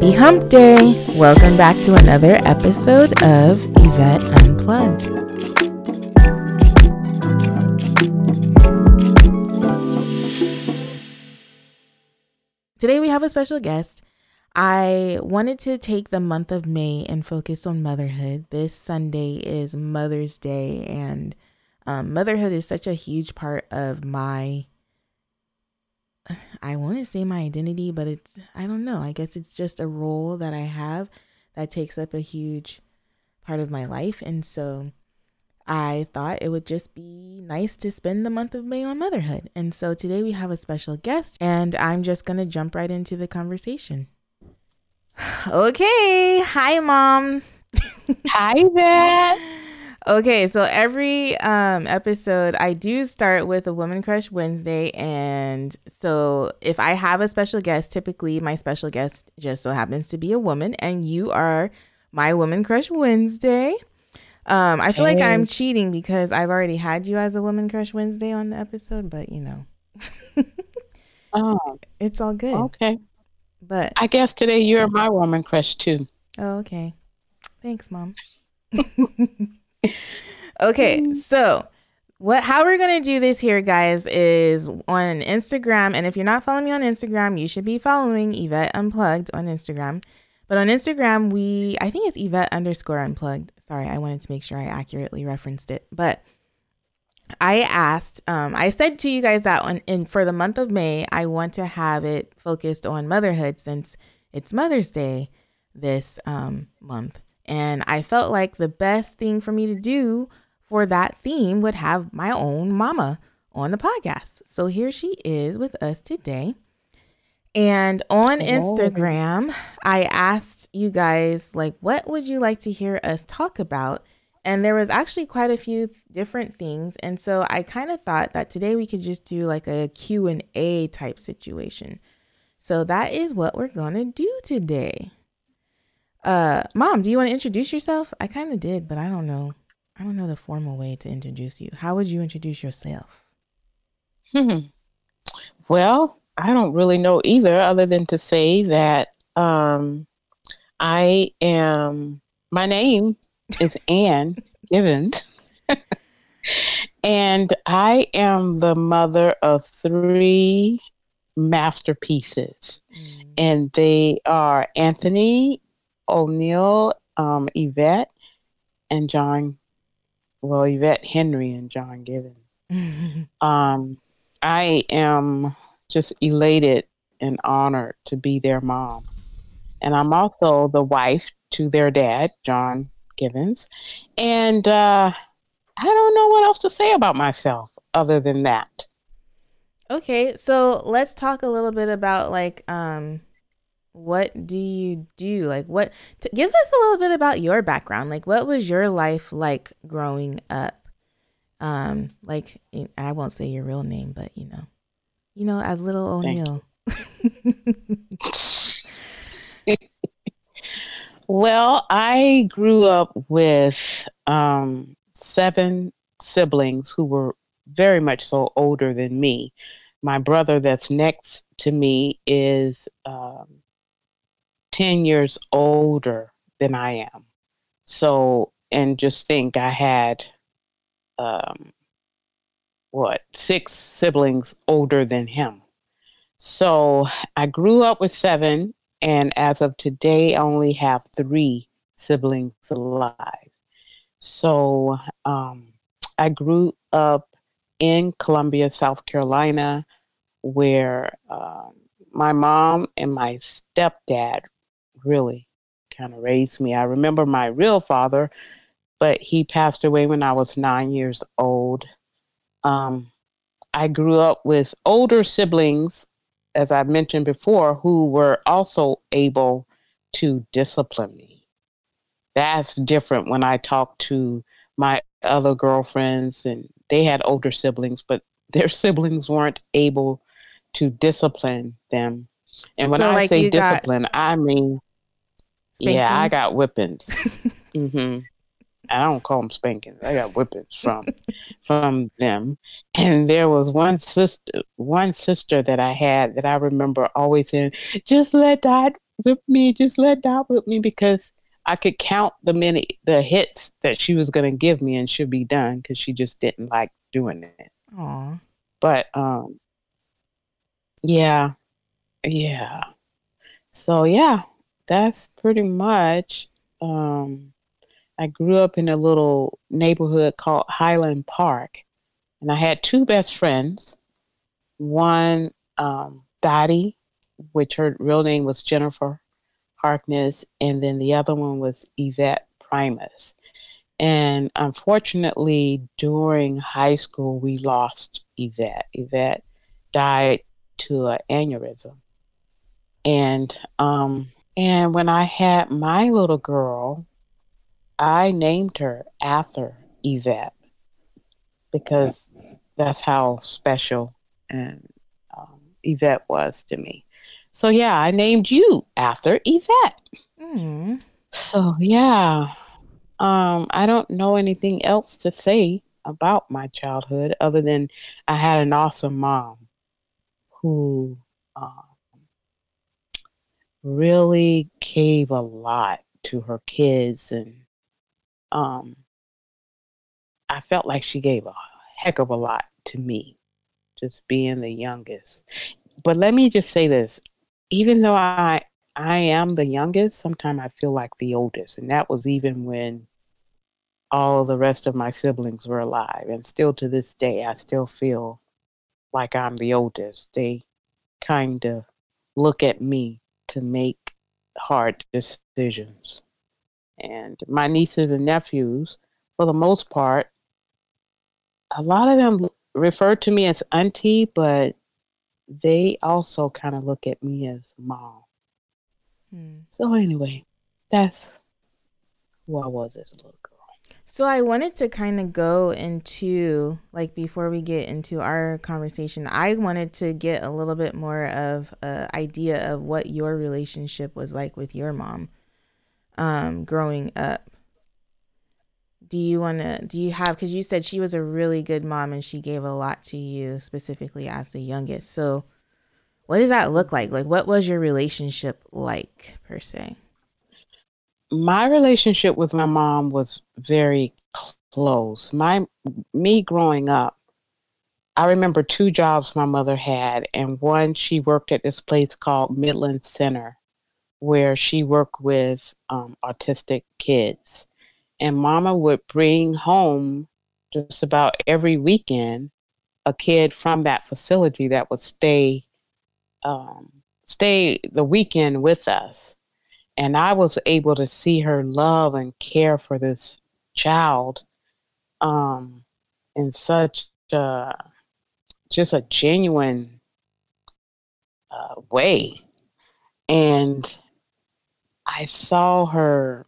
Happy Hump Day! Welcome back to another episode of Yvette Unplugged. Today we have a special guest. I wanted to take the month of May and focus on motherhood. This Sunday is Mother's Day, and motherhood is such a huge part of my, I want to say my identity, but it's, I don't know. I guess it's just a role that I have that takes up a huge part of my life. And so I thought it would just be nice to spend the month of May on motherhood. And so today we have a special guest, and I'm just going to jump right into the conversation. Okay. Hi, Mom. Hi, Beth. Okay, so every episode I do start with a Woman Crush Wednesday, and so if I have a special guest, typically my special guest just so happens to be a woman, and you are my Woman Crush Wednesday. I feel like I'm cheating because I've already had you as a Woman Crush Wednesday on the episode, but you know, it's all good. Okay, but I guess today you're my Woman Crush too. Oh, okay, thanks, Mom. Okay, so how we're gonna do this here, guys, is on Instagram, and if you're not following me on Instagram, you should be following Yvette Unplugged on Instagram. But on Instagram, I think it's Yvette _unplugged. Sorry, I wanted to make sure I accurately referenced it. But I asked, I said to you guys that for the month of May, I want to have it focused on motherhood since it's Mother's Day this month. And I felt like the best thing for me to do for that theme would have my own mama on the podcast. So here she is with us today. And on Instagram, I asked you guys, like, what would you like to hear us talk about? And there was actually quite a few different things. And so I kind of thought that today we could just do like a Q&A type situation. So that is what we're going to do today. Mom, do you want to introduce yourself? I kind of did, but I don't know the formal way to introduce you. How would you introduce yourself? Well, I don't really know either, other than to say that my name is Ann Givens, and I am the mother of three masterpieces, and they are Anthony O'Neal, Yvette, and Yvette Henry and John Givens. I am just elated and honored to be their mom. And I'm also the wife to their dad, John Givens. And I don't know what else to say about myself other than that. Okay, so let's talk a little bit about what do you do? Give us a little bit about your background. Like, what was your life like growing up? I won't say your real name, but you know, as Little O'Neal. Well, I grew up with seven siblings who were very much so older than me. My brother that's next to me is 10 years older than I am. So, and just think I had, 6 siblings older than him. So I grew up with 7, and as of today, I only have 3 siblings alive. So I grew up in Columbia, South Carolina, where my mom and my stepdad really kind of raised me. I remember my real father, but he passed away when I was 9 years old. I grew up with older siblings, as I mentioned before, who were also able to discipline me. That's different when I talk to my other girlfriends, and they had older siblings, but their siblings weren't able to discipline them. And when I say discipline, I mean, yeah, I got whippings. I don't call them spankings. I got whippings from them. And there was one sister that I had that I remember always saying, "Just let that with me, just let die with me, because I could count the hits that she was going to give me and should be done, because she just didn't like doing it. Aww. But yeah. So yeah, that's pretty much. I grew up in a little neighborhood called Highland Park, and I had two best friends. One, Dottie, which her real name was Jennifer Harkness, and then the other one was Yvette Primus. And unfortunately, during high school, we lost Yvette. Yvette died to an aneurysm. And when I had my little girl, I named her after Yvette, because that's how special and Yvette was to me. So yeah, I named you after Yvette. Mm. So yeah, I don't know anything else to say about my childhood other than I had an awesome mom who really gave a lot to her kids, and I felt like she gave a heck of a lot to me, just being the youngest. But let me just say this, even though I am the youngest, sometimes I feel like the oldest. And that was even when all the rest of my siblings were alive. And still to this day, I still feel like I'm the oldest. They kind of look at me to make hard decisions. And my nieces and nephews, for the most part, a lot of them refer to me as auntie, but they also kind of look at me as mom. Hmm. So anyway, that's who I was as a little girl. So I wanted to kind of go into, like, before we get into our conversation, I wanted to get a little bit more of an idea of what your relationship was like with your mom growing up. Do you have, because you said she was a really good mom and she gave a lot to you, specifically as the youngest. So what does that look like? Like, what was your relationship like, per se? My relationship with my mom was very close. Me growing up, I remember two jobs my mother had, and one, she worked at this place called Midland Center, where she worked with autistic kids. And Mama would bring home just about every weekend a kid from that facility that would stay the weekend with us. And I was able to see her love and care for this child in such just a genuine way. And I saw her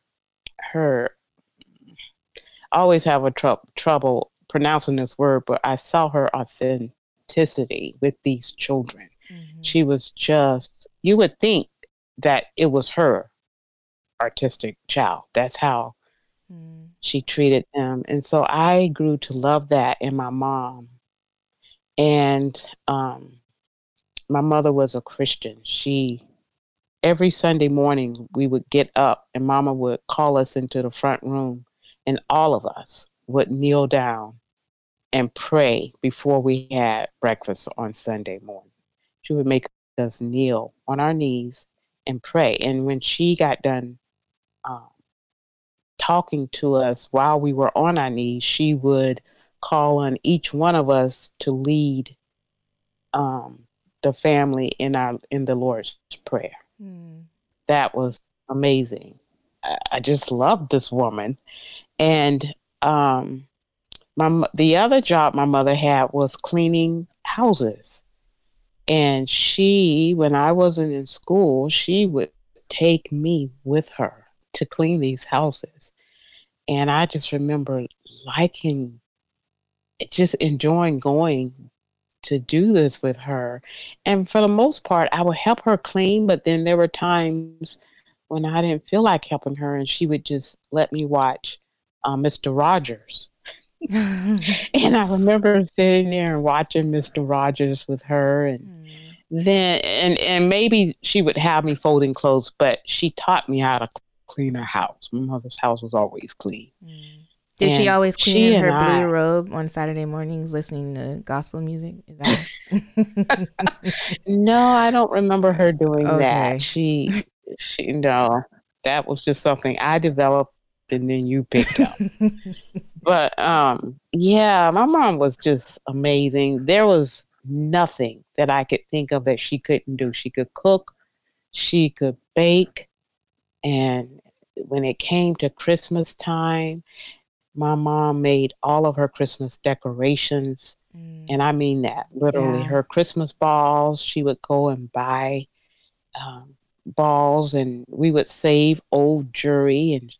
always have a trouble pronouncing this word, but I saw her authenticity with these children. Mm-hmm. She was just, you would think that it was her artistic child. That's how she treated them. And so I grew to love that in my mom. And my mother was a Christian. Every Sunday morning we would get up and Mama would call us into the front room, and all of us would kneel down and pray before we had breakfast on Sunday morning. She would make us kneel on our knees and pray. And when she got done talking to us while we were on our knees, she would call on each one of us to lead the family in the Lord's Prayer. Mm. That was amazing. I just loved this woman. And the other job my mother had was cleaning houses. And when I wasn't in school, she would take me with her to clean these houses. And I just remember just enjoying going to do this with her. And for the most part, I would help her clean, but then there were times when I didn't feel like helping her, and she would just let me watch Mr. Rogers. And I remember sitting there and watching Mr. Rogers with her, and then, and maybe she would have me folding clothes, but she taught me how to clean her house. My mother's house was always clean. Did she always clean her blue robe on Saturday mornings listening to gospel music? Is that No, I don't remember her doing that. She no, that was just something I developed and then you picked up. But yeah, my mom was just amazing. There was nothing that I could think of that she couldn't do. She could cook, she could bake, and when it came to Christmas time, my mom made all of her Christmas decorations. And I mean that literally. Her Christmas balls, she would go and buy balls, and we would save old jewelry and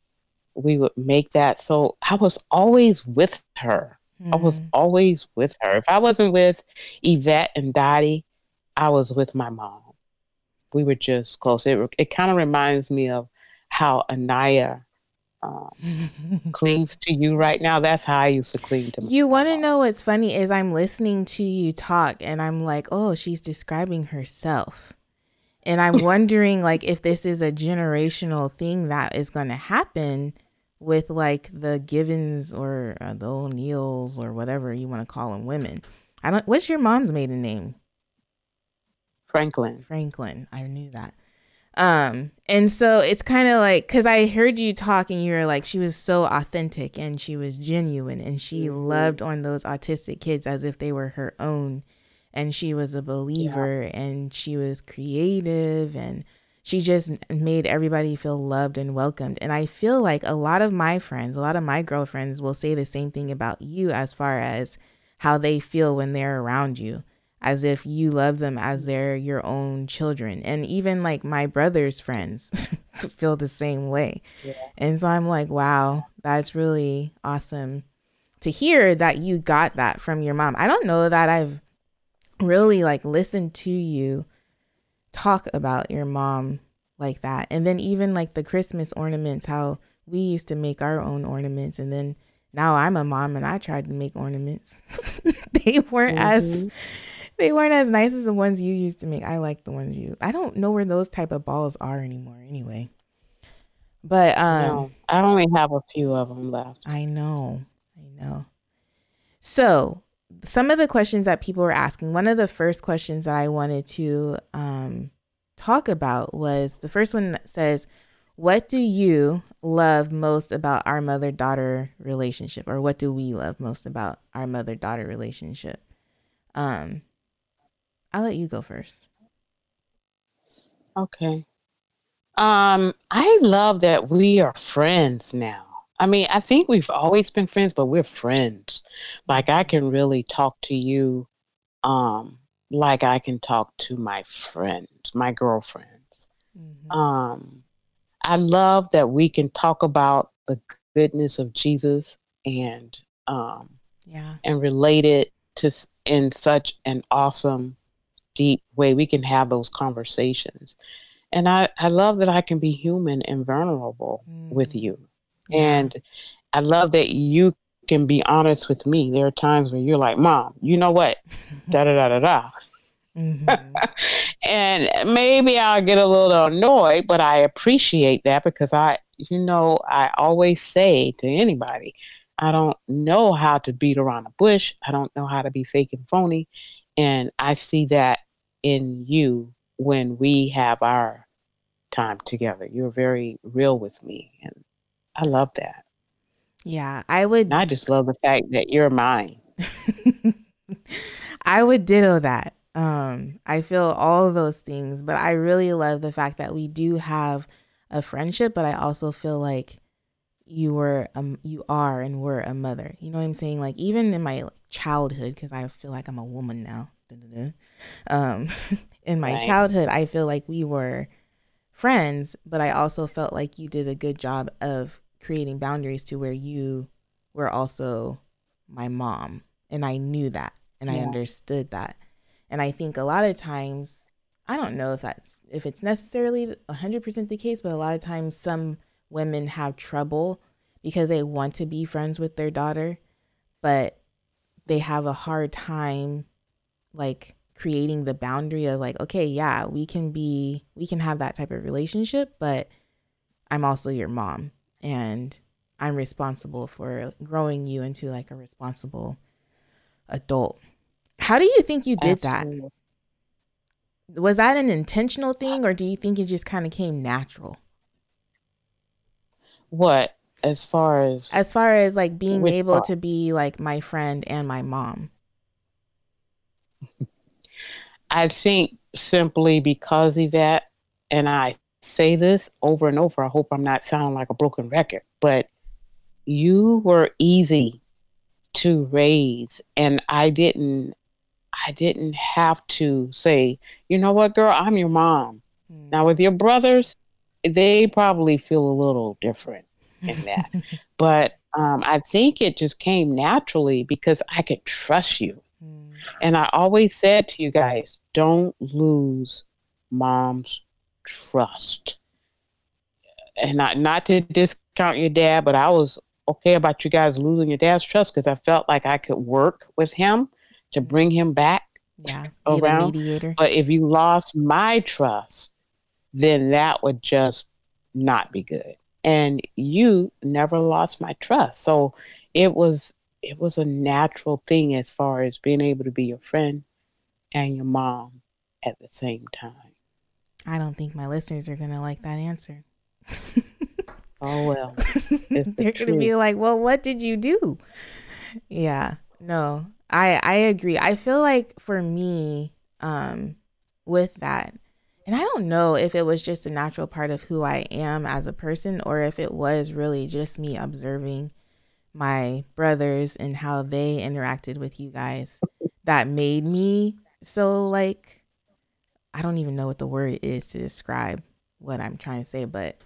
we would make that. So I was always with her. I was always with her. If I wasn't with Yvette and Dottie, I was with my mom. We were just close. It kind of reminds me of how Anaya clings to you right now. That's how I used to cling to my mom. You want to know what's funny is I'm listening to you talk and I'm like, oh, she's describing herself. And I'm wondering like if this is a generational thing that is going to happen with like the Givens or the O'Neals or whatever you want to call them, women. What's your mom's maiden name? Franklin. I knew that. And so it's kind of like, because I heard you talk and you were like, she was so authentic and she was genuine and she loved on those autistic kids as if they were her own. And she was a believer and she was creative and she just made everybody feel loved and welcomed. And I feel like a lot of my friends, a lot of my girlfriends will say the same thing about you as far as how they feel when they're around you, as if you love them as they're your own children. And even like my brother's friends feel the same way. Yeah. And so I'm like, wow, that's really awesome to hear that you got that from your mom. I don't know that I've really like listened to you talk about your mom like that. And then even like the Christmas ornaments, how we used to make our own ornaments, and then now I'm a mom and I tried to make ornaments. They weren't as nice as the ones you used to make. I like the ones you. I don't know where those type of balls are anymore anyway. But no, I only have a few of them left. I know. So some of the questions that people were asking, one of the first questions that I wanted to talk about was the first one that says, what do you love most about our mother-daughter relationship? Or what do we love most about our mother-daughter relationship? I'll let you go first. Okay. I love that we are friends now. I mean, I think we've always been friends, but we're friends. Like, I can really talk to you like I can talk to my friends, my girlfriends. I love that we can talk about the goodness of Jesus and relate it to in such an awesome, deep way. We can have those conversations. And I love that I can be human and vulnerable with you. Yeah. And I love that you can be honest with me. There are times where you're like, Mom, you know what? Da-da-da-da-da. And maybe I'll get a little annoyed, but I appreciate that because I always say to anybody, I don't know how to beat around the bush. I don't know how to be fake and phony. And I see that in you when we have our time together. You're very real with me. And I love that. Yeah, I would. And I just love the fact that you're mine. I would ditto that. I feel all of those things, but I really love the fact that we do have a friendship, but I also feel like you are and were a mother. You know what I'm saying? Like even in my childhood, because I feel like I'm a woman now. In my childhood, I feel like we were friends, but I also felt like you did a good job of creating boundaries to where you were also my mom. And I knew that and I understood that. And I think a lot of times, I don't know if it's necessarily 100% the case, but a lot of times some women have trouble because they want to be friends with their daughter, but they have a hard time like creating the boundary of like, okay, yeah, we can have that type of relationship, but I'm also your mom and I'm responsible for growing you into like a responsible adult. How do you think you did Absolutely. That? Was that an intentional thing, or do you think it just kind of came natural? What? As far as like being able to be like my friend and my mom. I think simply because Yvette, and I say this over and over, I hope I'm not sounding like a broken record, but you were easy to raise, and I didn't have to say, you know what, girl, I'm your mom. Mm. Now with your brothers, they probably feel a little different in that. But I think it just came naturally because I could trust you. Mm. And I always said to you guys, don't lose mom's trust. And not to discount your dad, but I was okay about you guys losing your dad's trust because I felt like I could work with him to bring him back around. Mediator. But if you lost my trust, then that would just not be good. And you never lost my trust. So it was a natural thing as far as being able to be your friend and your mom at the same time. I don't think my listeners are going to like that answer. Oh, well. They're going to be like, well, what did you do? Yeah, no, I agree. I feel like for me with that, and I don't know if it was just a natural part of who I am as a person, or if it was really just me observing my brothers and how they interacted with you guys that made me so like, I don't even know what the word is to describe what I'm trying to say, but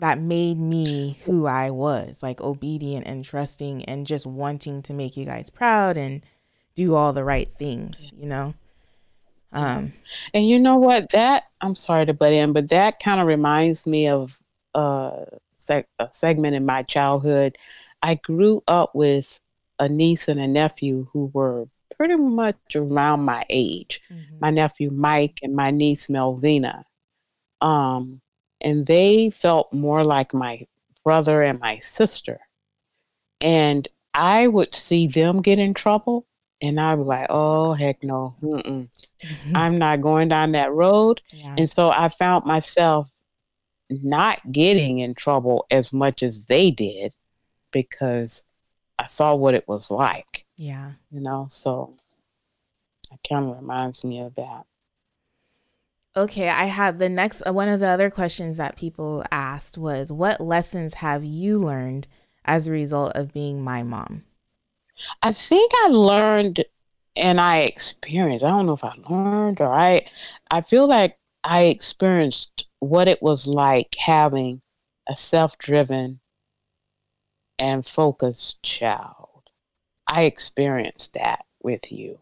that made me who I was, like obedient and trusting and just wanting to make you guys proud and do all the right things, you know? And you know what, that, I'm sorry to butt in, but that kind of reminds me of a segment in my childhood. I grew up with a niece and a nephew who were pretty much around my age. Mm-hmm. My nephew, Mike, and my niece, Melvina. And they felt more like my brother and my sister. And I would see them get in trouble. And I was like, oh, heck no. Mm-hmm. I'm not going down that road. Yeah. And so I found myself not getting in trouble as much as they did because I saw what it was like. Yeah. You know, so it kind of reminds me of that. Okay, I have the next one of the other questions that people asked was, what lessons have you learned as a result of being my mom? I think I learned and I experienced, I don't know if I learned or I feel like I experienced what it was like having a self-driven and focused child. I experienced that with you.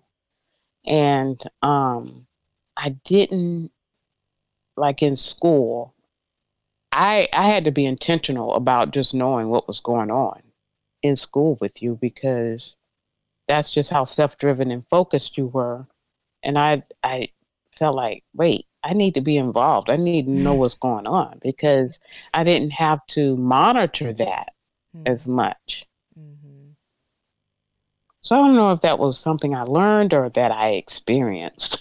And I didn't, like in school, I had to be intentional about just knowing what was going on in school with you because that's just how self-driven and focused you were. And I felt like, wait, I need to be involved. I need to know what's going on because I didn't have to monitor that as much. Mm-hmm. So I don't know if that was something I learned or that I experienced.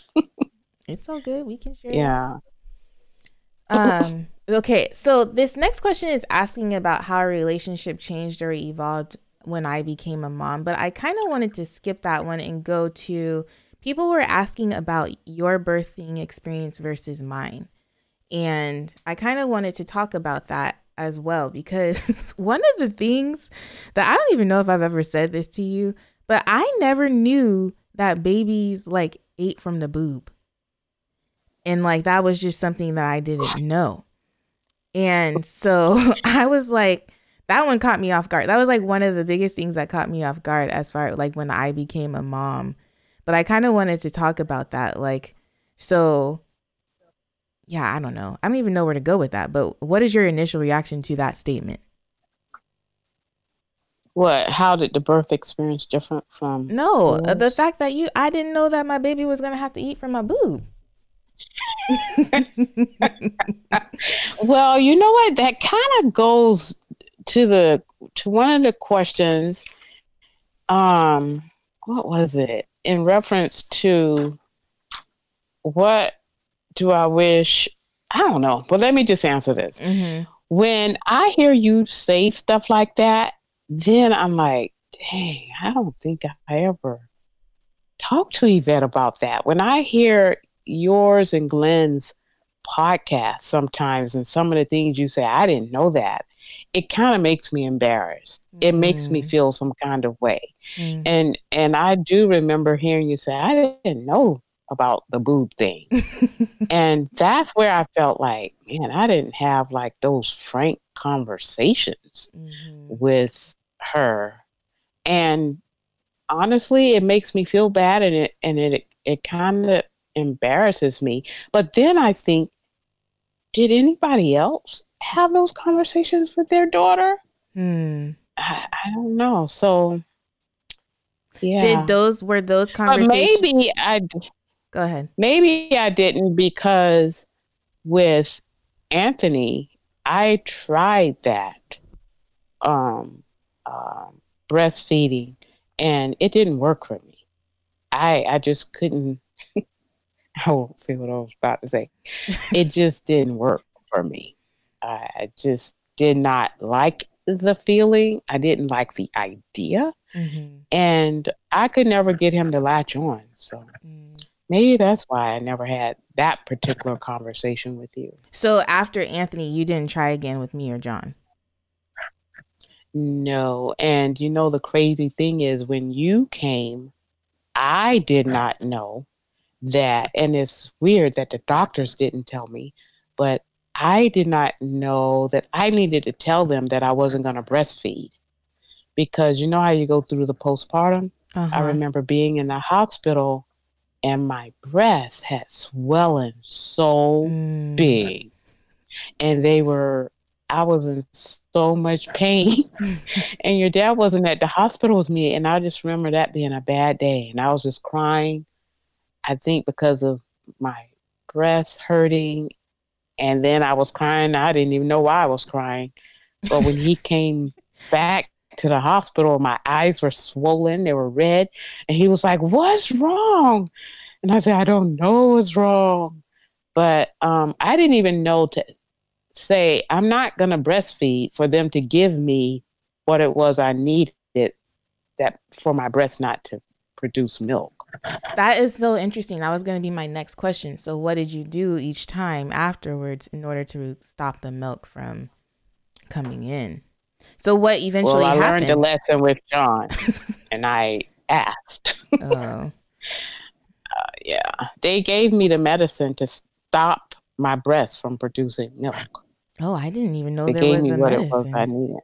It's all good. We can share. Yeah. Okay, so this next question is asking about how a relationship changed or evolved when I became a mom, but I kind of wanted to skip that one and go to people were asking about your birthing experience versus mine. And I kind of wanted to talk about that as well, because one of the things that I don't even know if I've ever said this to you, but I never knew that babies like ate from the boob. And like, that was just something that I didn't know. And so I was like, that one caught me off guard. That was like one of the biggest things that caught me off guard as far as like when I became a mom. But I kind of wanted to talk about that. Like, so yeah, I don't know. I don't even know where to go with that. But what is your initial reaction to that statement? What? How did the birth experience different from? No, yours? The fact that I didn't know that my baby was gonna have to eat from my boob. Well, you know what? That kind of goes to one of the questions. What was it in reference to? What do I wish? I don't know. But let me just answer this. Mm-hmm. When I hear you say stuff like that, then I'm like, dang, I don't think I ever talked to Yvette about that. When I hear yours and Glenn's podcast sometimes and some of the things you say, I didn't know that. It kind of makes me embarrassed. Mm-hmm. It makes me feel some kind of way. Mm-hmm. And I do remember hearing you say, I didn't know about the boob thing. And that's where I felt like, man, I didn't have like those frank conversations mm-hmm. with her. And honestly, it makes me feel bad and it kind of embarrasses me. But then I think, did anybody else have those conversations with their daughter? I don't know. So yeah. Were those conversations? But maybe I go ahead. Maybe I didn't, because with Anthony, I tried that breastfeeding, and it didn't work for me. I just couldn't. I won't say what I was about to say. It just didn't work for me. I just did not like the feeling. I didn't like the idea, mm-hmm. and I could never get him to latch on. So. Maybe that's why I never had that particular conversation with you. So after Anthony, you didn't try again with me or John? No. And you know, the crazy thing is when you came, I did not know that. And it's weird that the doctors didn't tell me, but I did not know that I needed to tell them that I wasn't going to breastfeed, because you know how you go through the postpartum? Uh-huh. I remember being in the hospital and my breasts had swollen so big. And I was in so much pain. And your dad wasn't at the hospital with me. And I just remember that being a bad day. And I was just crying, I think because of my breasts hurting. And then I was crying. I didn't even know why I was crying. But when he came back to the hospital, my eyes were swollen, they were red, and he was like, "What's wrong?" And I said, "I don't know what's wrong." But I didn't even know to say I'm not gonna breastfeed for them to give me what it was I needed for my breast not to produce milk. That is so interesting. That was going to be my next question. So what did you do each time afterwards in order to stop the milk from coming in? So what eventually happened? Well, I learned a lesson with John, and I asked. Yeah. They gave me the medicine to stop my breast from producing milk. Oh, I didn't even know there was a medicine. They gave me what it was I needed.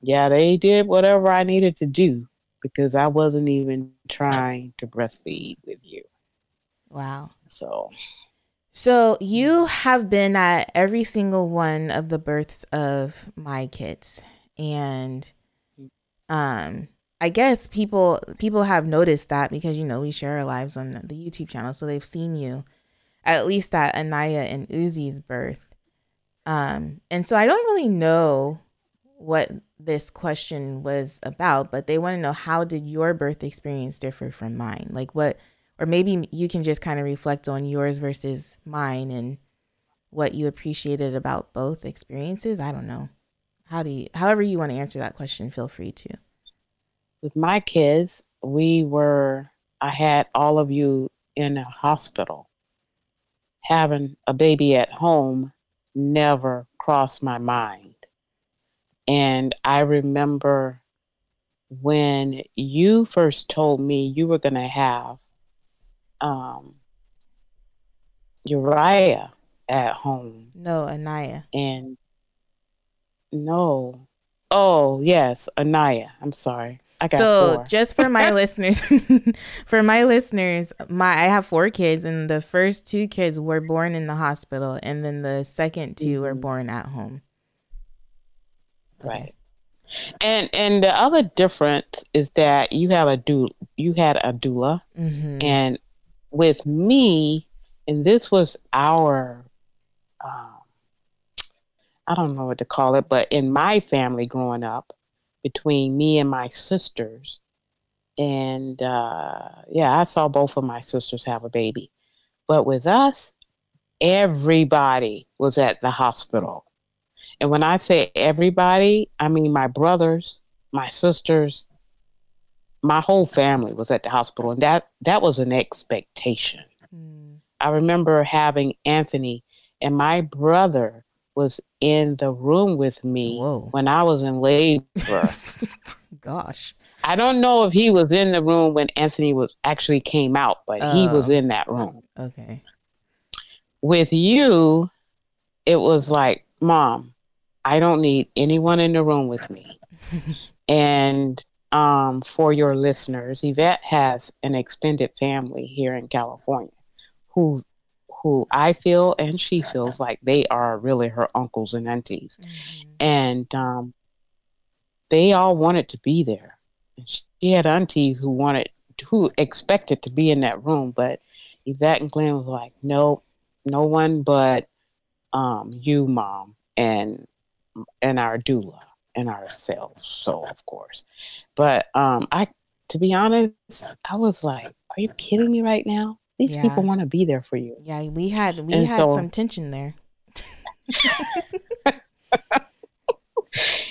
Yeah, they did whatever I needed to do, because I wasn't even trying to breastfeed with you. Wow. So you have been at every single one of the births of my kids, and I guess people have noticed that, because you know we share our lives on the YouTube channel, so they've seen you at least at Anaya and Uzi's birth. And so I don't really know what this question was about, but they want to know, how did your birth experience differ from mine? Like what? Or maybe you can just kind of reflect on yours versus mine and what you appreciated about both experiences. I don't know. However you want to answer that question, feel free to. With my kids, I had all of you in a hospital. Having a baby at home never crossed my mind. And I remember when you first told me you were going to have Uriah at home. No, Anaya. And no. Oh, yes, Anaya. I'm sorry. I got four. Just for my listeners, I have four kids, and the first two kids were born in the hospital, and then the second two were born at home. Okay. Right. And the other difference is that you have you had a doula, mm-hmm. and with me, and this was our, I don't know what to call it, but in my family growing up, between me and my sisters, and I saw both of my sisters have a baby, but with us, everybody was at the hospital. And when I say everybody, I mean my brothers, my sisters, my whole family was at the hospital. And that was an expectation. Mm. I remember having Anthony, and my brother was in the room with me. Whoa. When I was in labor. Gosh. I don't know if he was in the room when Anthony was actually came out, but he was in that room. Okay. With you, it was like, Mom, I don't need anyone in the room with me. And for your listeners, Yvette has an extended family here in California who I feel and she feels like they are really her uncles and aunties. Mm-hmm. And they all wanted to be there. She had aunties who expected to be in that room, but Yvette and Glenn was like, no, no one but you, Mom, and our doula and ourselves. So of course, but to be honest, I was like, are you kidding me right now? These people want to be there for you. Yeah, we had some tension there.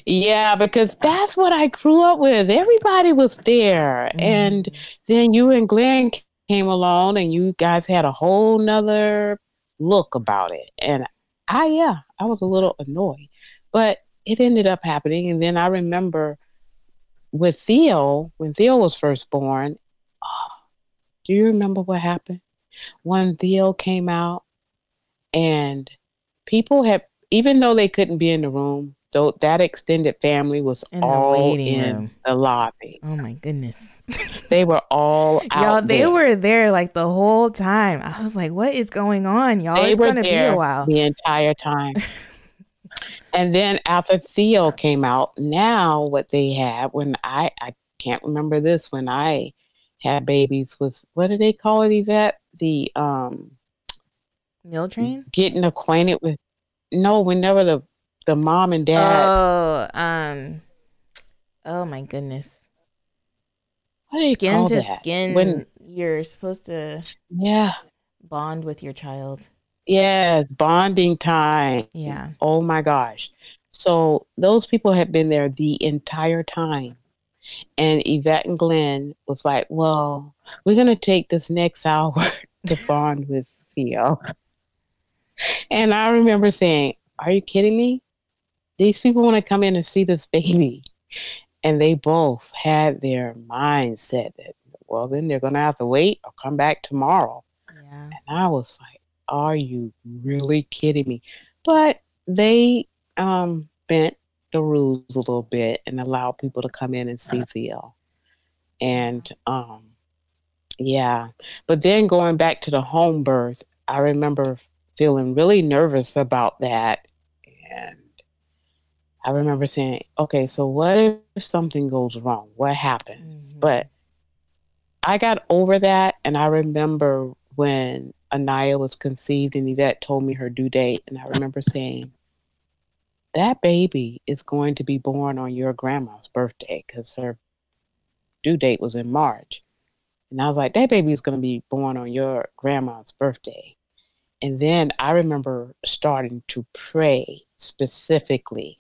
Yeah, because that's what I grew up with. Everybody was there. Mm-hmm. And then you and Glenn came along and you guys had a whole nother look about it. And I was a little annoyed, but it ended up happening. And then I remember with Theo, when Theo was first born, do you remember what happened? When Theo came out and people had, even though they couldn't be in the room, though that extended family was all in the lobby. Oh my goodness. They were all out. Y'all, they were there like the whole time. I was like, what is going on, y'all? It's going to be a while. The entire time. And then after Theo came out, now what they had when I can't remember this, when I had babies was, what do they call it, Yvette? The meal train? Getting acquainted with, no, whenever the mom and dad. Oh my goodness. What do you call that? Skin to skin. When you're supposed to bond with your child. Yes, bonding time. Yeah. Oh my gosh. So those people had been there the entire time. And Yvette and Glenn was like, well, we're going to take this next hour to bond with Theo. And I remember saying, are you kidding me? These people want to come in and see this baby. And they both had their mindset that, well, then they're going to have to wait or come back tomorrow. Yeah. And I was like, are you really kidding me? But they bent the rules a little bit and allowed people to come in and see Theo. And, But then going back to the home birth, I remember feeling really nervous about that. And I remember saying, okay, so what if something goes wrong? What happens? Mm-hmm. But I got over that. And I remember when Anaya was conceived and Yvette told me her due date. And I remember saying, that baby is going to be born on your grandma's birthday because her due date was in March. And I was like, that baby is going to be born on your grandma's birthday. And then I remember starting to pray specifically,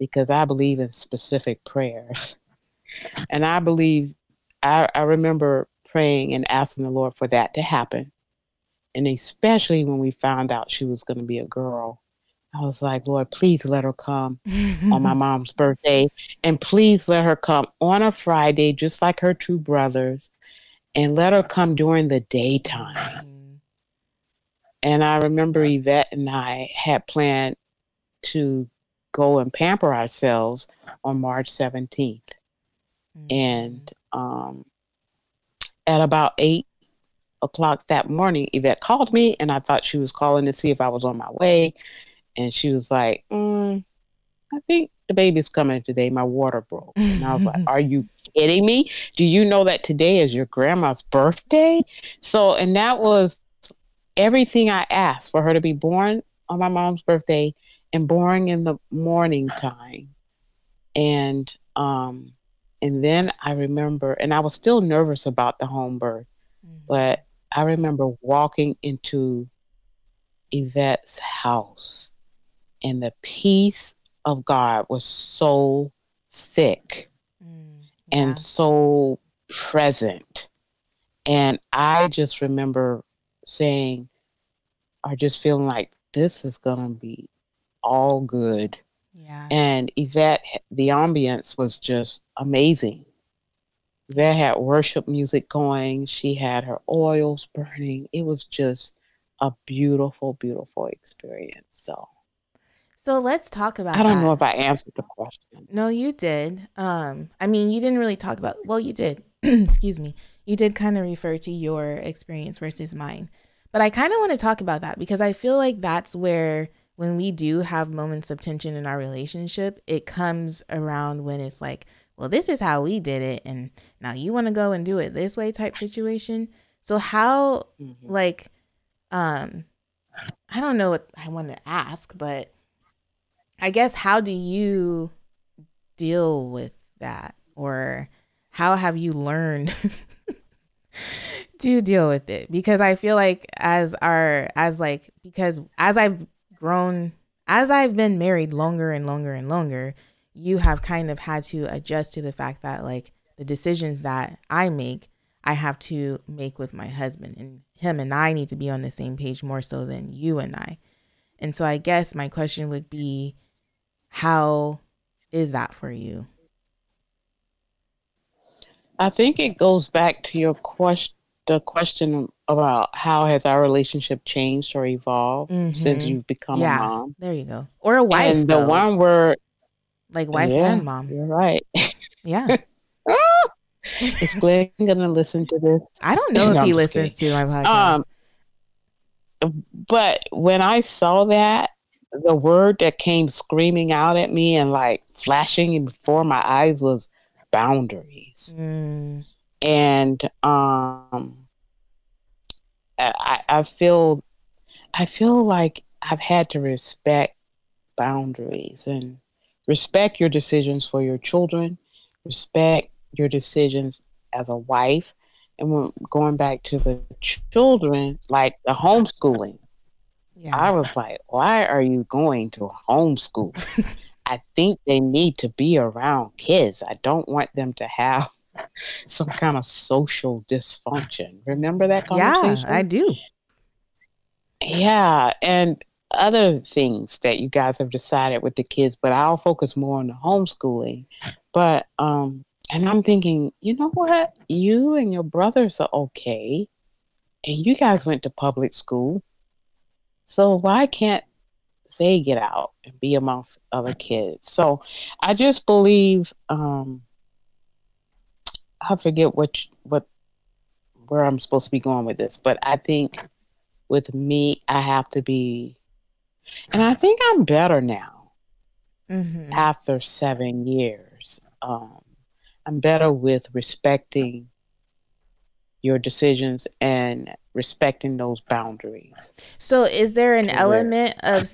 because I believe in specific prayers. And I believe, I remember praying and asking the Lord for that to happen. And especially when we found out she was going to be a girl, I was like, Lord, please let her come on my mom's birthday. And please let her come on a Friday, just like her two brothers. And let her come during the daytime. And I remember Yvette and I had planned to go and pamper ourselves on March 17th. Mm-hmm. And at about 8:00 that morning, Yvette called me and I thought she was calling to see if I was on my way. And she was like, I think the baby's coming today. My water broke. And I was like, are you kidding me? Do you know that today is your grandma's birthday? So, and that was everything I asked for her to be born on my mom's birthday and born in the morning time. And then I remember, and I was still nervous about the home birth, but I remember walking into Yvette's house, and the peace of God was so thick and so present. And I just remember saying, or just feeling like this is going to be all good. Yeah. And Yvette, the ambience was just amazing. Yvette had worship music going. She had her oils burning. It was just a beautiful, beautiful experience. So let's talk about that. I don't know if I answered the question. No, you did. I mean, you didn't really talk about, well, you did. Excuse me. You did kind of refer to your experience versus mine. But I kind of want to talk about that because I feel like that's where, when we do have moments of tension in our relationship, it comes around when it's like, well, this is how we did it, and now you want to go and do it this way type situation. So how, like, I don't know what I want to ask, but I guess how do you deal with that, or how have you learned to deal with it? Because I feel like as I've grown, as I've been married longer and longer and longer, you have kind of had to adjust to the fact that, like, the decisions that I make, I have to make with my husband, and him and I need to be on the same page more so than you and I. And so I guess my question would be, how is that for you? I think it goes back to your question, the question about how has our relationship changed or evolved since you've become a mom. There you go. Or a wife. And the one word, like wife and mom. You're right. Yeah. Is Glenn going to listen to this? I don't know if he listens to my podcast. But when I saw that, the word that came screaming out at me and like flashing before my eyes was boundaries. And I feel like I've had to respect boundaries and respect your decisions for your children, respect your decisions as a wife. And when going back to the children, like the homeschooling, I was like, why are you going to homeschool? I think they need to be around kids. I don't want them to have some kind of social dysfunction. Remember that conversation? Yeah, I do. Yeah, and other things that you guys have decided with the kids, but I'll focus more on the homeschooling. But, and I'm thinking, you know what? You and your brothers are okay, and you guys went to public school, so why can't they get out and be amongst other kids? So I just believe, I forget where I'm supposed to be going with this, but I think with me, I have to be, and I think I'm better now after 7 years. I'm better with respecting your decisions and respecting those boundaries. So is there an element of,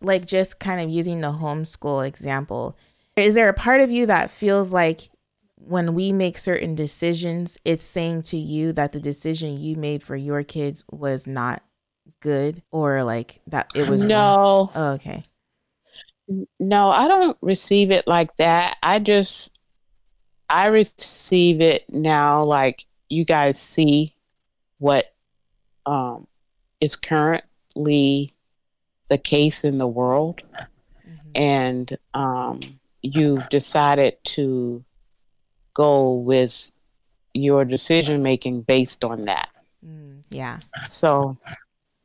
like, just kind of using the homeschool example, is there a part of you that feels like when we make certain decisions, it's saying to you that the decision you made for your kids was not good, or like that it was wrong? Oh, okay. No, I don't receive it like that. I receive it now like you guys see what is currently the case in the world, and you've decided to go with your decision making based on that. Yeah. So,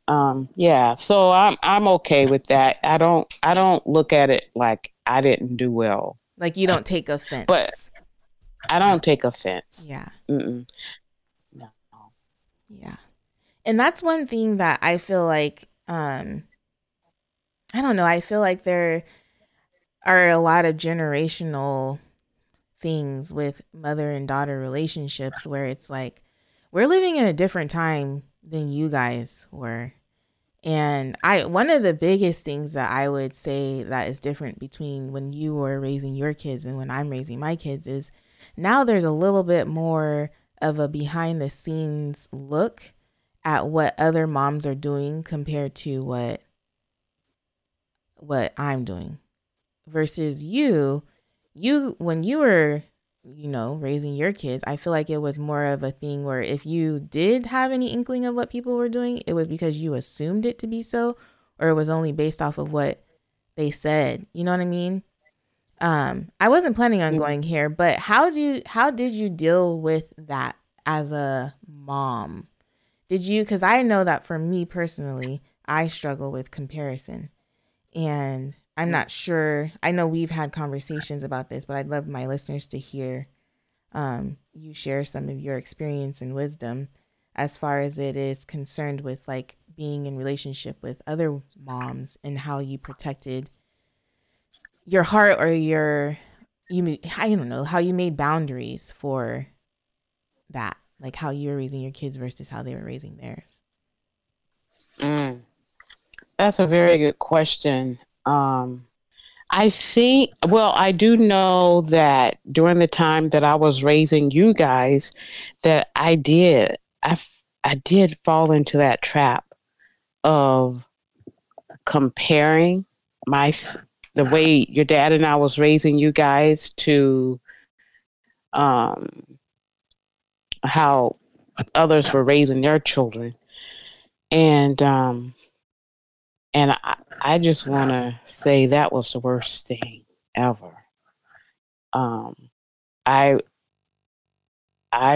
so I'm okay with that. I don't look at it like I didn't do well. Like you don't take offense. But I don't take offense. Yeah. Mm-mm. No. Yeah. And that's one thing that I feel like, I don't know. I feel like are a lot of generational things with mother and daughter relationships where it's like, we're living in a different time than you guys were. And one of the biggest things that I would say that is different between when you were raising your kids and when I'm raising my kids is now there's a little bit more of a behind the scenes look at what other moms are doing compared to what I'm doing versus you when you were, you know, raising your kids. I feel like it was more of a thing where if you did have any inkling of what people were doing, it was because you assumed it to be so, or it was only based off of what they said. You know what I mean? I wasn't planning on going here, but how did you deal with that as a mom? Because I know that for me personally, I struggle with comparison, and I'm not sure. I know we've had conversations about this, but I'd love my listeners to hear you share some of your experience and wisdom as far as it is concerned with like being in relationship with other moms and how you protected your heart or how you made boundaries for that, like how you were raising your kids versus how they were raising theirs. That's a very good question. I do know that during the time that I was raising you guys that I did fall into that trap of comparing the way your dad and I was raising you guys to how others were raising their children. And I just want to say that was the worst thing ever. I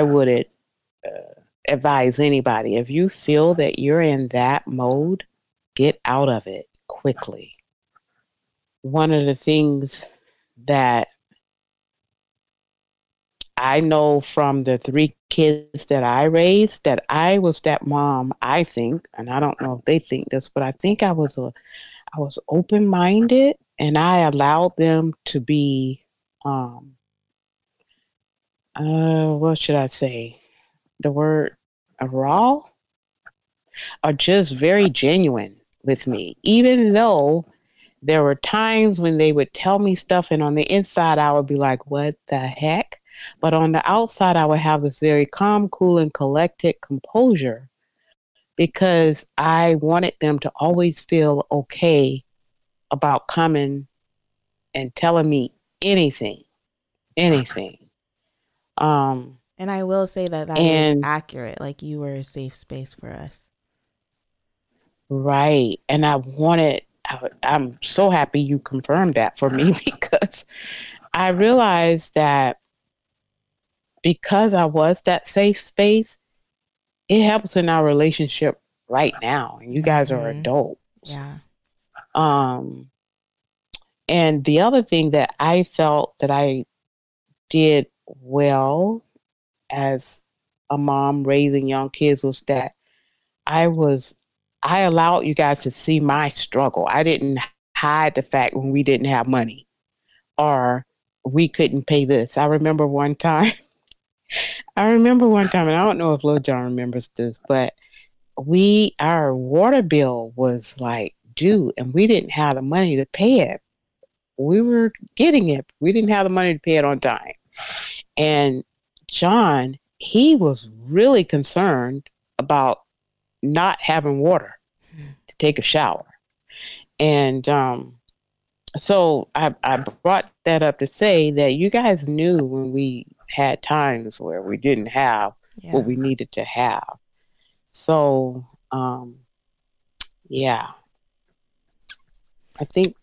would advise anybody, if you feel that you're in that mode, get out of it quickly. One of the things that I know from the three kids that I raised, that I was that mom, I think, and I don't know if they think this, but I think I was open-minded, and I allowed them to be, what should I say? The word raw? Or just very genuine with me, even though there were times when they would tell me stuff, and on the inside, I would be like, what the heck? But on the outside, I would have this very calm, cool, and collected composure because I wanted them to always feel okay about coming and telling me anything. And I will say that is accurate. Like, you were a safe space for us. Right. And I'm so happy you confirmed that for me because I realized that because I was that safe space, it helps in our relationship right now. And you guys are adults. Yeah. And the other thing that I felt that I did well as a mom raising young kids was that I allowed you guys to see my struggle. I didn't hide the fact when we didn't have money or we couldn't pay this. I remember one time, and I don't know if Lil John remembers this, but our water bill was like due and we didn't have the money to pay it. We were getting it. We didn't have the money to pay it on time. And John, he was really concerned about not having water to take a shower. And so I brought that up to say that you guys knew when we had times where we didn't have what we needed to have. So, I think.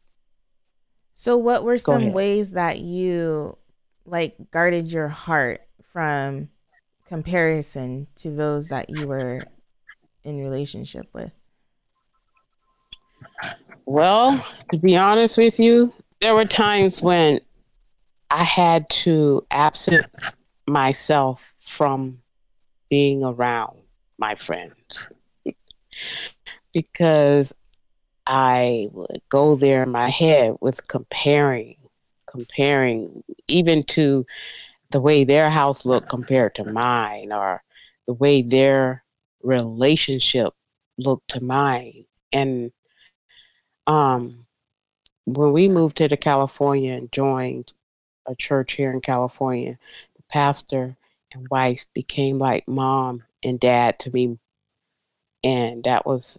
So what were some ways that you like guarded your heart from comparison to those that you were in relationship with? Well, to be honest with you, there were times when I had to absent myself from being around my friends because I would go there in my head with comparing even to the way their house looked compared to mine, or the way their relationship looked to mine. And when we moved to California and joined a church here in California, the pastor and wife became like mom and dad to me. And that was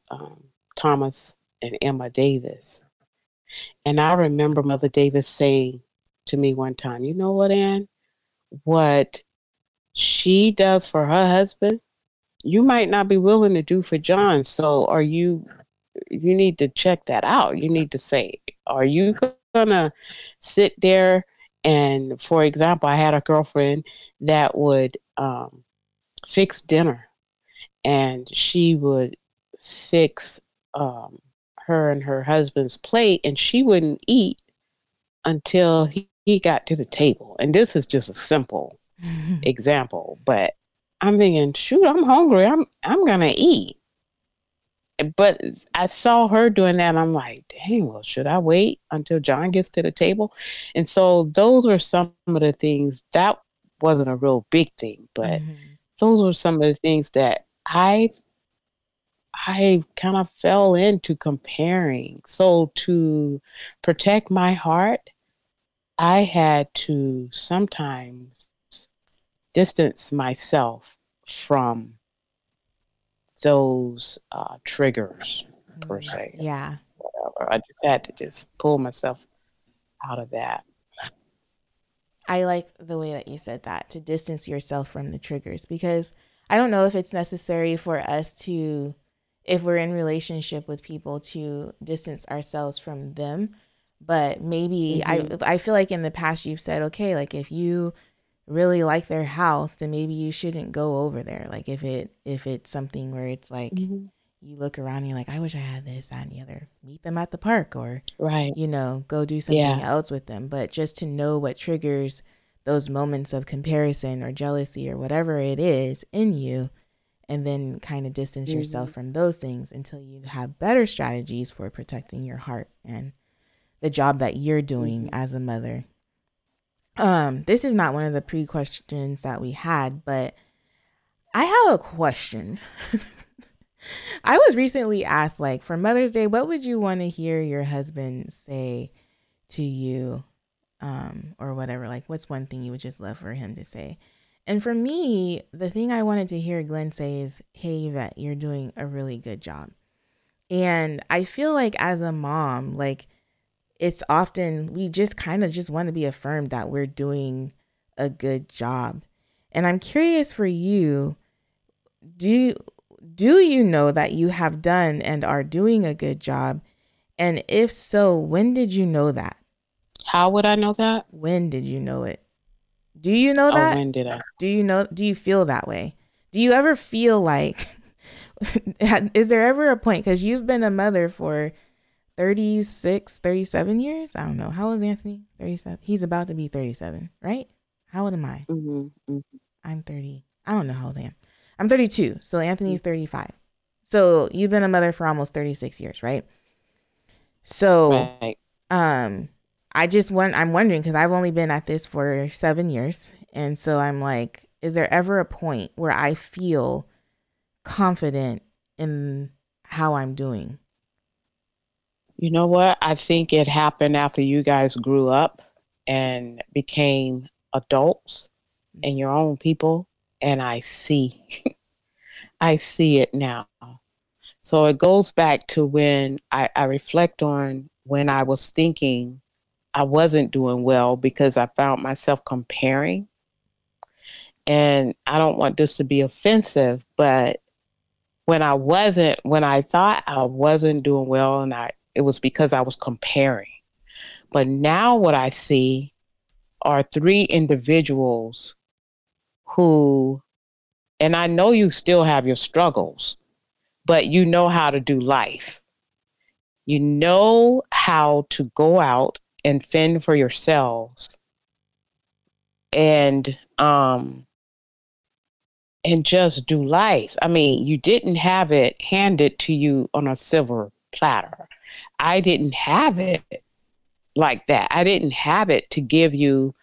Thomas and Emma Davis. And I remember Mother Davis saying to me one time, you know what, Ann? What she does for her husband, you might not be willing to do for John. So are you need to check that out. You need to say, are you going to sit there? And for example, I had a girlfriend that would fix dinner, and she would fix her and her husband's plate, and she wouldn't eat until he got to the table. And this is just a simple example, but I'm thinking, shoot, I'm hungry. I'm going to eat. But I saw her doing that, and I'm like, dang, well, should I wait until John gets to the table? And so those were some of the things. That wasn't a real big thing, but those were some of the things that I kind of fell into comparing. So to protect my heart, I had to sometimes distance myself from those triggers, per se. Yeah. Whatever. I just had to pull myself out of that. I like the way that you said that, to distance yourself from the triggers, because I don't know if it's necessary for us to, if we're in relationship with people, to distance ourselves from them. But maybe I feel like in the past you've said, okay, like if you really like their house, then maybe you shouldn't go over there. Like if it's something where it's like you look around and you're like, I wish I had this, that, and the other. Meet them at the park, or go do something else with them. But just to know what triggers those moments of comparison or jealousy or whatever it is in you, and then kind of distance yourself from those things until you have better strategies for protecting your heart and the job that you're doing as a mother. This is not one of the pre-questions that we had, but I have a question. I was recently asked, like, for Mother's Day, what would you want to hear your husband say to you, or whatever? Like, what's one thing you would just love for him to say? And for me, the thing I wanted to hear Glenn say is, hey, Yvette, you're doing a really good job. And I feel like as a mom, like, it's often we just kind of just want to be affirmed that we're doing a good job. And I'm curious for you, do you know that you have done and are doing a good job? And if so, when did you know that? How would I know that? When did you know it? Do you know that? Oh, when did I? Do you know? Do you feel that way? Do you ever feel like, is there ever a point? Because you've been a mother for 36, 37 years? I don't know. How old is Anthony? 37. He's about to be 37, right? How old am I? I'm 30. I don't know how old I am. I'm 32. So Anthony's 35. So you've been a mother for almost 36 years, right? So I'm wondering, because I've only been at this for 7 years. And so I'm like, is there ever a point where I feel confident in how I'm doing? You know what? I think it happened after you guys grew up and became adults and your own people. And I see it now. So it goes back to when I reflect on when I was thinking I wasn't doing well because I found myself comparing. And I don't want this to be offensive, but when I thought I wasn't doing well, and it was because I was comparing. But now what I see are three individuals who, and I know you still have your struggles, but you know how to do life. You know how to go out and fend for yourselves, and just do life. I mean, you didn't have it handed to you on a silver platter. I didn't have it like that. I didn't have it to give you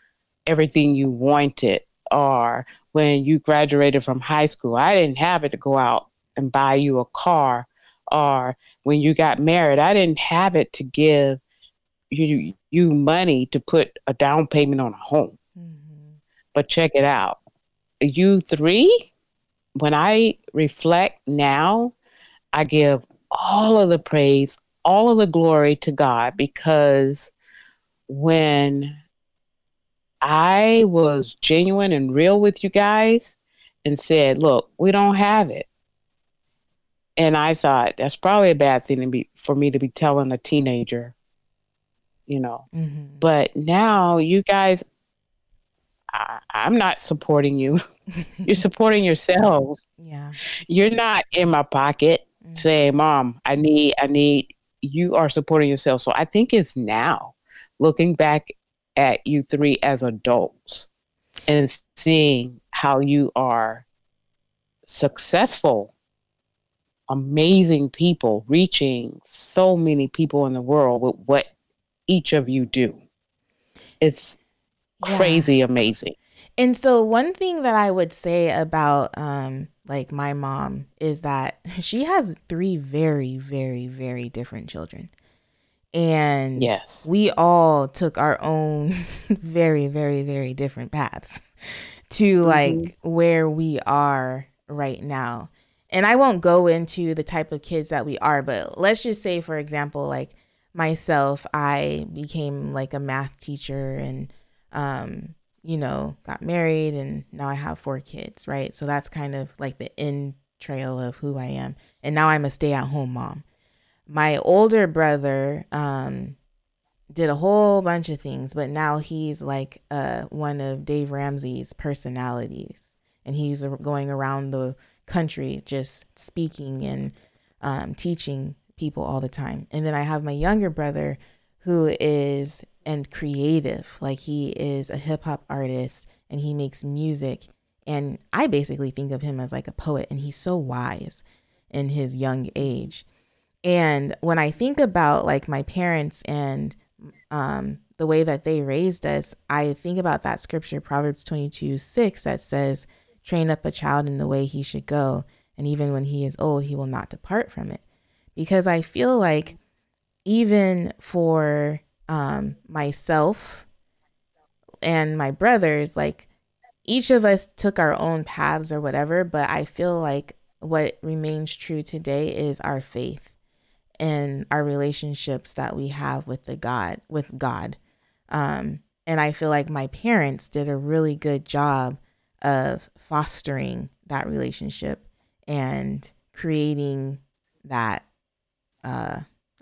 everything you wanted. Or when you graduated from high school, I didn't have it to go out and buy you a car. Or when you got married, I didn't have it to give you money to put a down payment on a home. Mm-hmm. But check it out. You three, when I reflect now, I give all of the praise, all of the glory to God, because when I was genuine and real with you guys and said, look, we don't have it. And I thought that's probably a bad thing for me to be telling a teenager, you know. Mm-hmm. But now you guys, I'm not supporting you. You're supporting yourselves. Yeah. You're not in my pocket saying, Mom, I need, you are supporting yourself. So I think it's now looking back at you three as adults and seeing how you are successful, amazing people, reaching so many people in the world with what each of you do. It's crazy amazing. And so one thing that I would say about like my mom is that she has three very, very, very different children. And yes, we all took our own very, very, very different paths to like where we are right now. And I won't go into the type of kids that we are, but let's just say, for example, like myself, I became like a math teacher and, you know, got married, and now I have 4 kids, right? So that's kind of like the end trail of who I am. And now I'm a stay-at-home mom. My older brother did a whole bunch of things, but now he's like one of Dave Ramsey's personalities, and he's going around the country just speaking and teaching people all the time. And then I have my younger brother who is creative. Like, he is a hip hop artist and he makes music. And I basically think of him as like a poet, and he's so wise in his young age. And when I think about like my parents and the way that they raised us, I think about that scripture, Proverbs 22 6, that says, train up a child in the way he should go, and even when he is old, he will not depart from it. Because I feel like even for myself and my brothers, like each of us took our own paths or whatever, but I feel like what remains true today is our faith and our relationships that we have with God. And I feel like my parents did a really good job of fostering that relationship and creating that,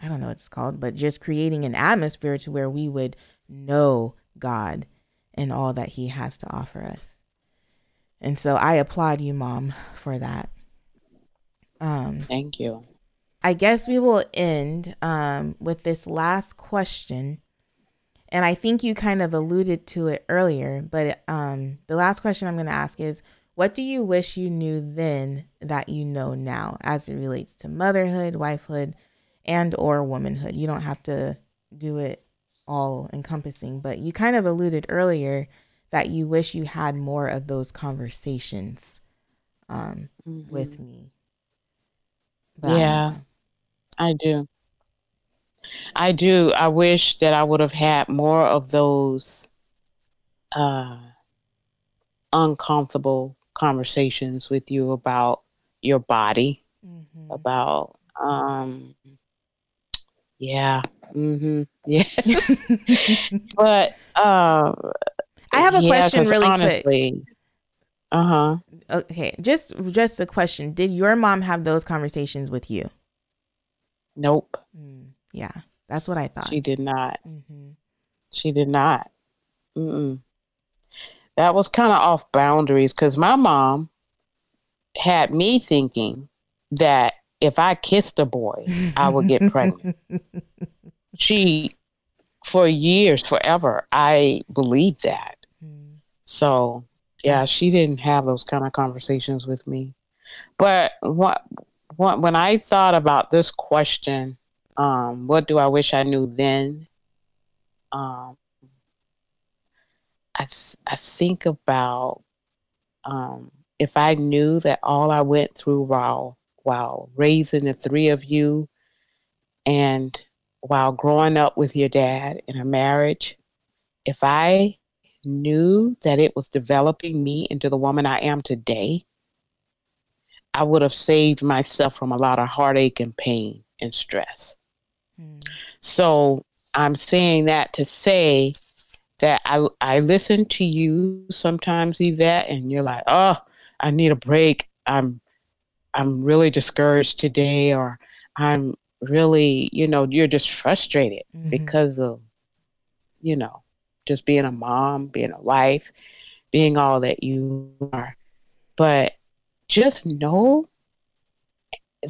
I don't know what it's called, but just creating an atmosphere to where we would know God and all that he has to offer us. And so I applaud you, Mom, for that. Thank you. I guess we will end with this last question. And I think you kind of alluded to it earlier, but the last question I'm going to ask is, what do you wish you knew then that you know now as it relates to motherhood, wifehood, and or womanhood? You don't have to do it all encompassing, but you kind of alluded earlier that you wish you had more of those conversations with me. But yeah, I do. I do. I wish that I would have had more of those uncomfortable conversations with you about your body, about, but I have a question really quick. Okay, just a question. Did your mom have those conversations with you? Nope. Yeah, that's what I thought. She did not. She did not. That was kind of off boundaries, because my mom had me thinking that if I kissed a boy, I would get pregnant. She, for years, forever, I believed that. So, yeah, she didn't have those kind of conversations with me. But when I thought about this question, What do I wish I knew then? I think about if I knew that all I went through while raising the three of you and while growing up with your dad in a marriage, if I knew that it was developing me into the woman I am today, I would have saved myself from a lot of heartache and pain and stress. Mm. So I'm saying that to say that I listen to you sometimes, Yvette, and you're like, oh, I need a break. I'm really discouraged today, or I'm really, you're just frustrated mm-hmm. because of, just being a mom, being a wife, being all that you are. But just know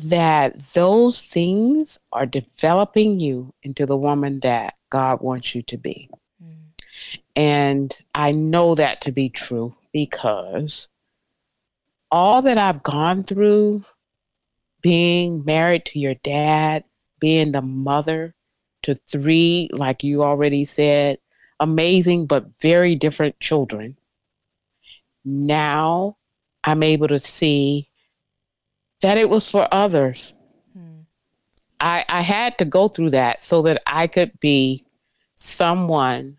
that those things are developing you into the woman that God wants you to be. Mm. And I know that to be true because all that I've gone through, being married to your dad, being the mother to three, like you already said, amazing but very different children, now I'm able to see that it was for others. Mm. I had to go through that so that I could be someone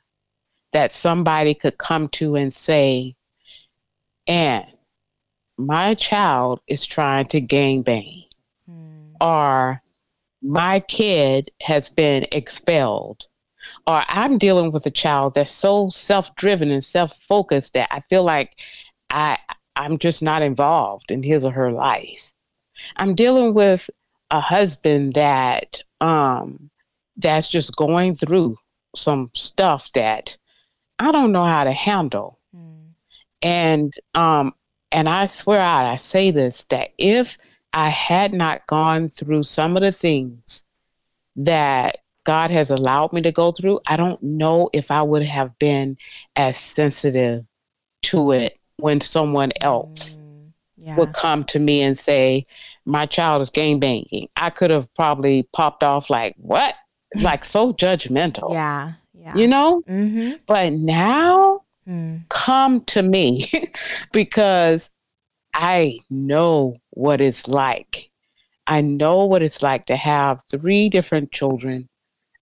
that somebody could come to and say, and my child is trying to gangbang, mm. or my kid has been expelled, or I'm dealing with a child that's so self-driven and self-focused that I feel like I'm just not involved in his or her life. I'm dealing with a husband that that's just going through some stuff that I don't know how to handle. Mm. And I swear out, I say this, that if I had not gone through some of the things that God has allowed me to go through, I don't know if I would have been as sensitive to it when someone else would come to me and say, my child is gangbanging. I could have probably popped off like, what? Like so judgmental. Yeah. Yeah. Mm-hmm. But now come to me because I know what it's like. I know what it's like to have three different children.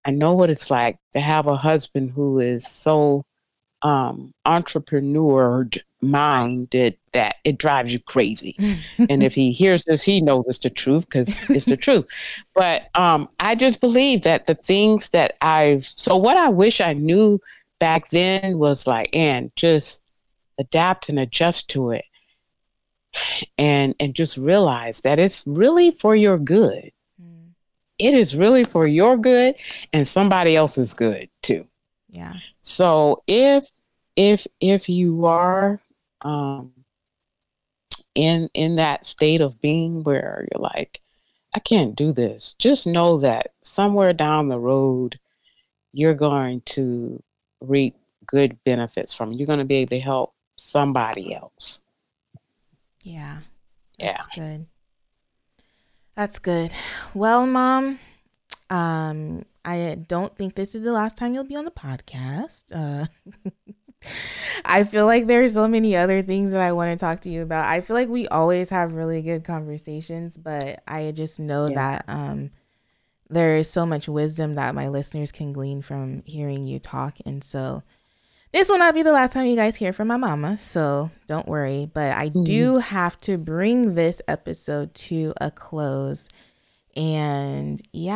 I know what it's like to have a husband who is so entrepreneur minded that it drives you crazy. And if he hears this, he knows it's the truth because it's the truth. But I just believe that the things that so what I wish I knew back then was like, and just adapt and adjust to it and just realize that it's really for your good. Mm. It is really for your good and somebody else's good too. Yeah. So if you are in that state of being where you're like, I can't do this, just know that somewhere down the road, you're going to reap good benefits from. You're going to be able to help somebody else. Yeah. That's good. That's good. Well, Mom, I don't think this is the last time you'll be on the podcast. I feel like there's so many other things that I want to talk to you about. I feel like we always have really good conversations, but I just know that there is so much wisdom that my listeners can glean from hearing you talk. And so this will not be the last time you guys hear from my mama, so don't worry. But I do have to bring this episode to a close. And you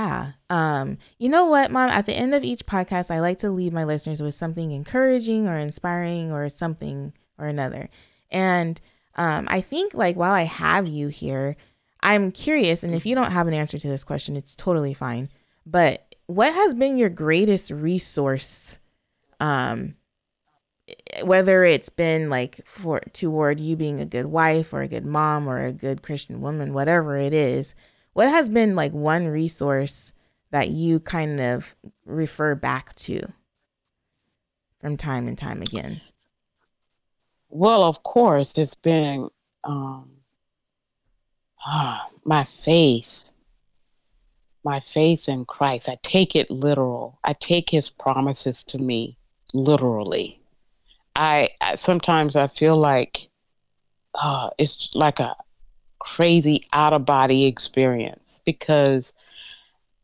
know what, Mom, at the end of each podcast, I like to leave my listeners with something encouraging or inspiring or something or another. And I think like while I have you here, I'm curious. And if you don't have an answer to this question, it's totally fine. But what has been your greatest resource, whether it's been like toward you being a good wife or a good mom or a good Christian woman, whatever it is? What has been like one resource that you kind of refer back to from time and time again? Well, of course, it's been my faith. my faith in Christ, I take it literal. I take his promises to me literally. I sometimes I feel like it's like a crazy out-of-body experience because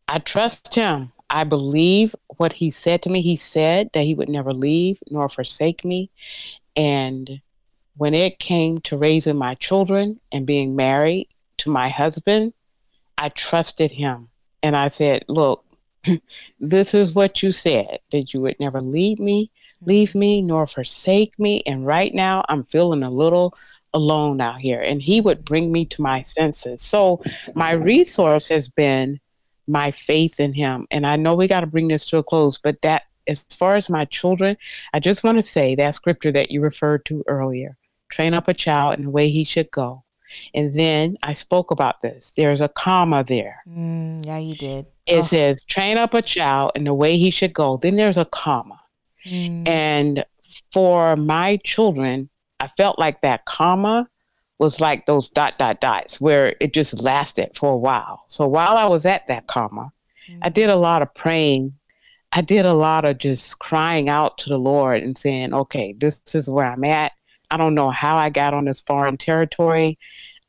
I trust him. I believe what he said to me. He said that he would never leave nor forsake me. And when it came to raising my children and being married to my husband, I trusted him. And I said, look, this is what you said, that you would never leave me, nor forsake me. And right now I'm feeling a little alone out here. And he would bring me to my senses. So my resource has been my faith in him. And I know we got to bring this to a close, but that, as far as my children, I just want to say that scripture that you referred to earlier, train up a child in the way he should go. And then I spoke about this. There's a comma there. Yeah, you did. It says, train up a child in the way he should go. Then there's a comma. And for my children, I felt like that comma was like those dots where it just lasted for a while. So while I was at that comma, I did a lot of praying. I did a lot of just crying out to the Lord and saying, okay, this is where I'm at. I don't know how I got on this foreign territory,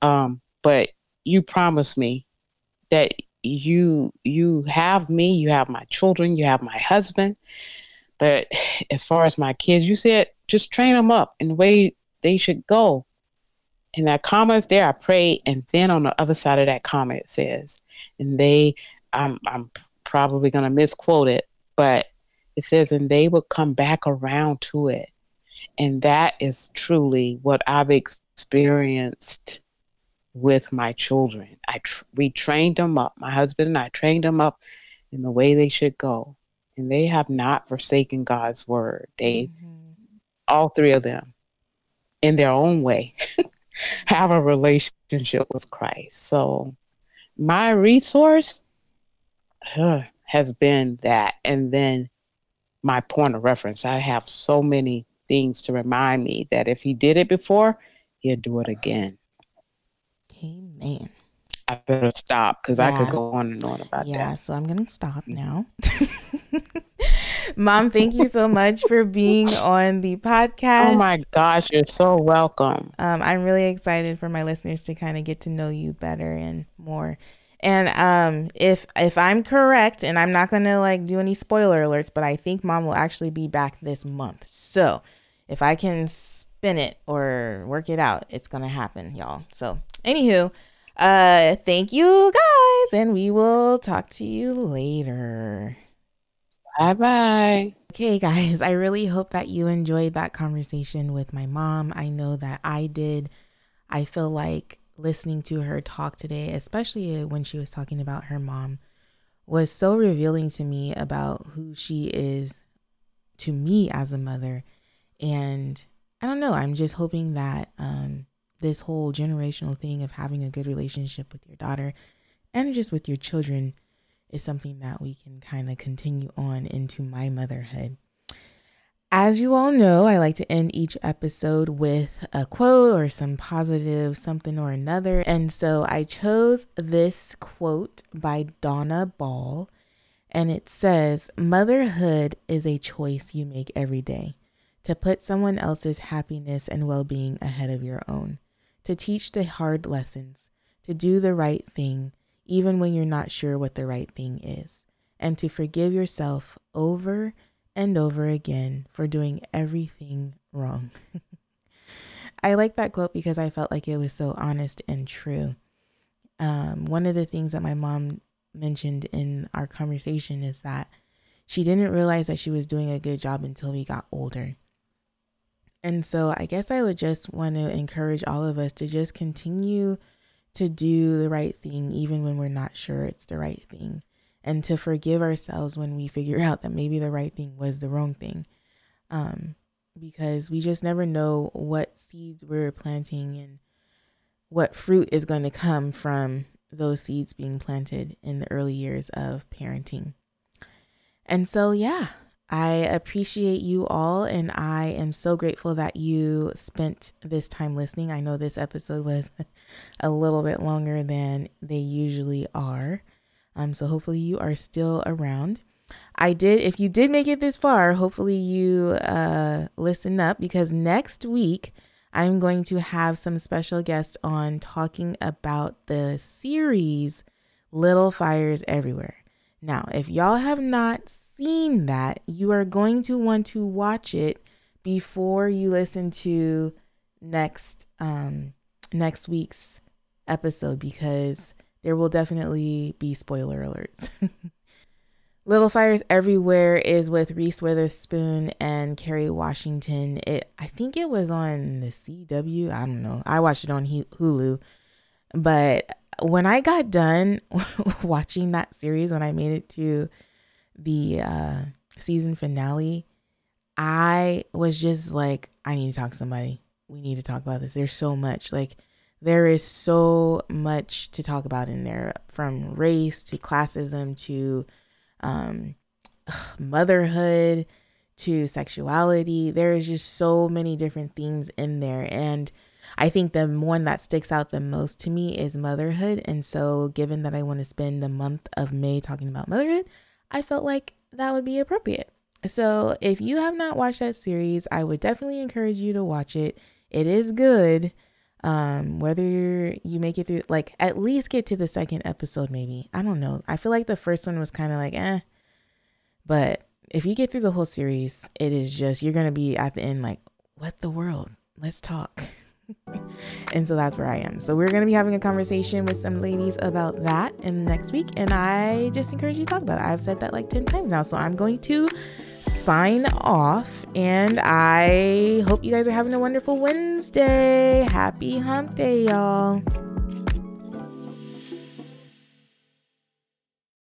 but you promised me that you have me, you have my children, you have my husband. But as far as my kids, you said, just train them up in the way they should go. And that comma is there, I prayed. And then on the other side of that comma, it says, and they, I'm probably going to misquote it, but it says, and they will come back around to it. And that is truly what I've experienced with my children. We trained them up. My husband and I trained them up in the way they should go. And they have not forsaken God's word. They, all three of them, in their own way, have a relationship with Christ. So my resource has been that. And then my point of reference. I have so many things to remind me that if he did it before, he'll do it again. Amen. I better stop because I could go on and on about that. Yeah, so I'm going to stop now. Mom, thank you so much for being on the podcast. Oh my gosh, you're so welcome. I'm really excited for my listeners to kind of get to know you better and more. And if I'm correct, and I'm not going to like do any spoiler alerts, but I think Mom will actually be back this month. So if I can spin it or work it out, it's going to happen, y'all. So anywho, thank you guys. And we will talk to you later. Bye-bye. Okay, guys, I really hope that you enjoyed that conversation with my mom. I know that I did. I feel like listening to her talk today, especially when she was talking about her mom, was so revealing to me about who she is to me as a mother. And I don't know, I'm just hoping that this whole generational thing of having a good relationship with your daughter and just with your children is something that we can kind of continue on into my motherhood. As you all know, I like to end each episode with a quote or some positive something or another. And so I chose this quote by Donna Ball, and it says, "Motherhood is a choice you make every day to put someone else's happiness and well-being ahead of your own, to teach the hard lessons, to do the right thing, even when you're not sure what the right thing is, and to forgive yourself over and over again for doing everything wrong." I like that quote because I felt like it was so honest and true. One of the things that my mom mentioned in our conversation is that she didn't realize that she was doing a good job until we got older. And so I guess I would just want to encourage all of us to just continue to do the right thing, even when we're not sure it's the right thing. And to forgive ourselves when we figure out that maybe the right thing was the wrong thing. Because we just never know what seeds we're planting and what fruit is going to come from those seeds being planted in the early years of parenting. And so, yeah, I appreciate you all. And I am so grateful that you spent this time listening. I know this episode was a little bit longer than they usually are. So hopefully you are still around. If you did make it this far, hopefully you listen up, because next week I'm going to have some special guests on talking about the series Little Fires Everywhere. Now, if y'all have not seen that, you are going to want to watch it before you listen to next week's episode, because there will definitely be spoiler alerts. Little Fires Everywhere is with Reese Witherspoon and Kerry Washington. I think it was on the CW. I don't know. I watched it on Hulu. But when I got done watching that series, when I made it to the season finale, I was just like, I need to talk to somebody. We need to talk about this. There's so much. Like, there is so much to talk about in there, from race to classism to motherhood to sexuality. There is just so many different themes in there. And I think the one that sticks out the most to me is motherhood. And so given that I want to spend the month of May talking about motherhood, I felt like that would be appropriate. So if you have not watched that series, I would definitely encourage you to watch it. It is good. Whether you make it through, like, at least get to the second episode, maybe. I don't know. I feel like the first one was kind of like, but if you get through the whole series, it is just, you're going to be at the end like, what the world? Let's talk. And so that's where I am. So we're going to be having a conversation with some ladies about that in next week. And I just encourage you to talk about it. I've said that like 10 times now. So I'm going to sign off, and I hope you guys are having a wonderful Wednesday. Happy hump day, y'all.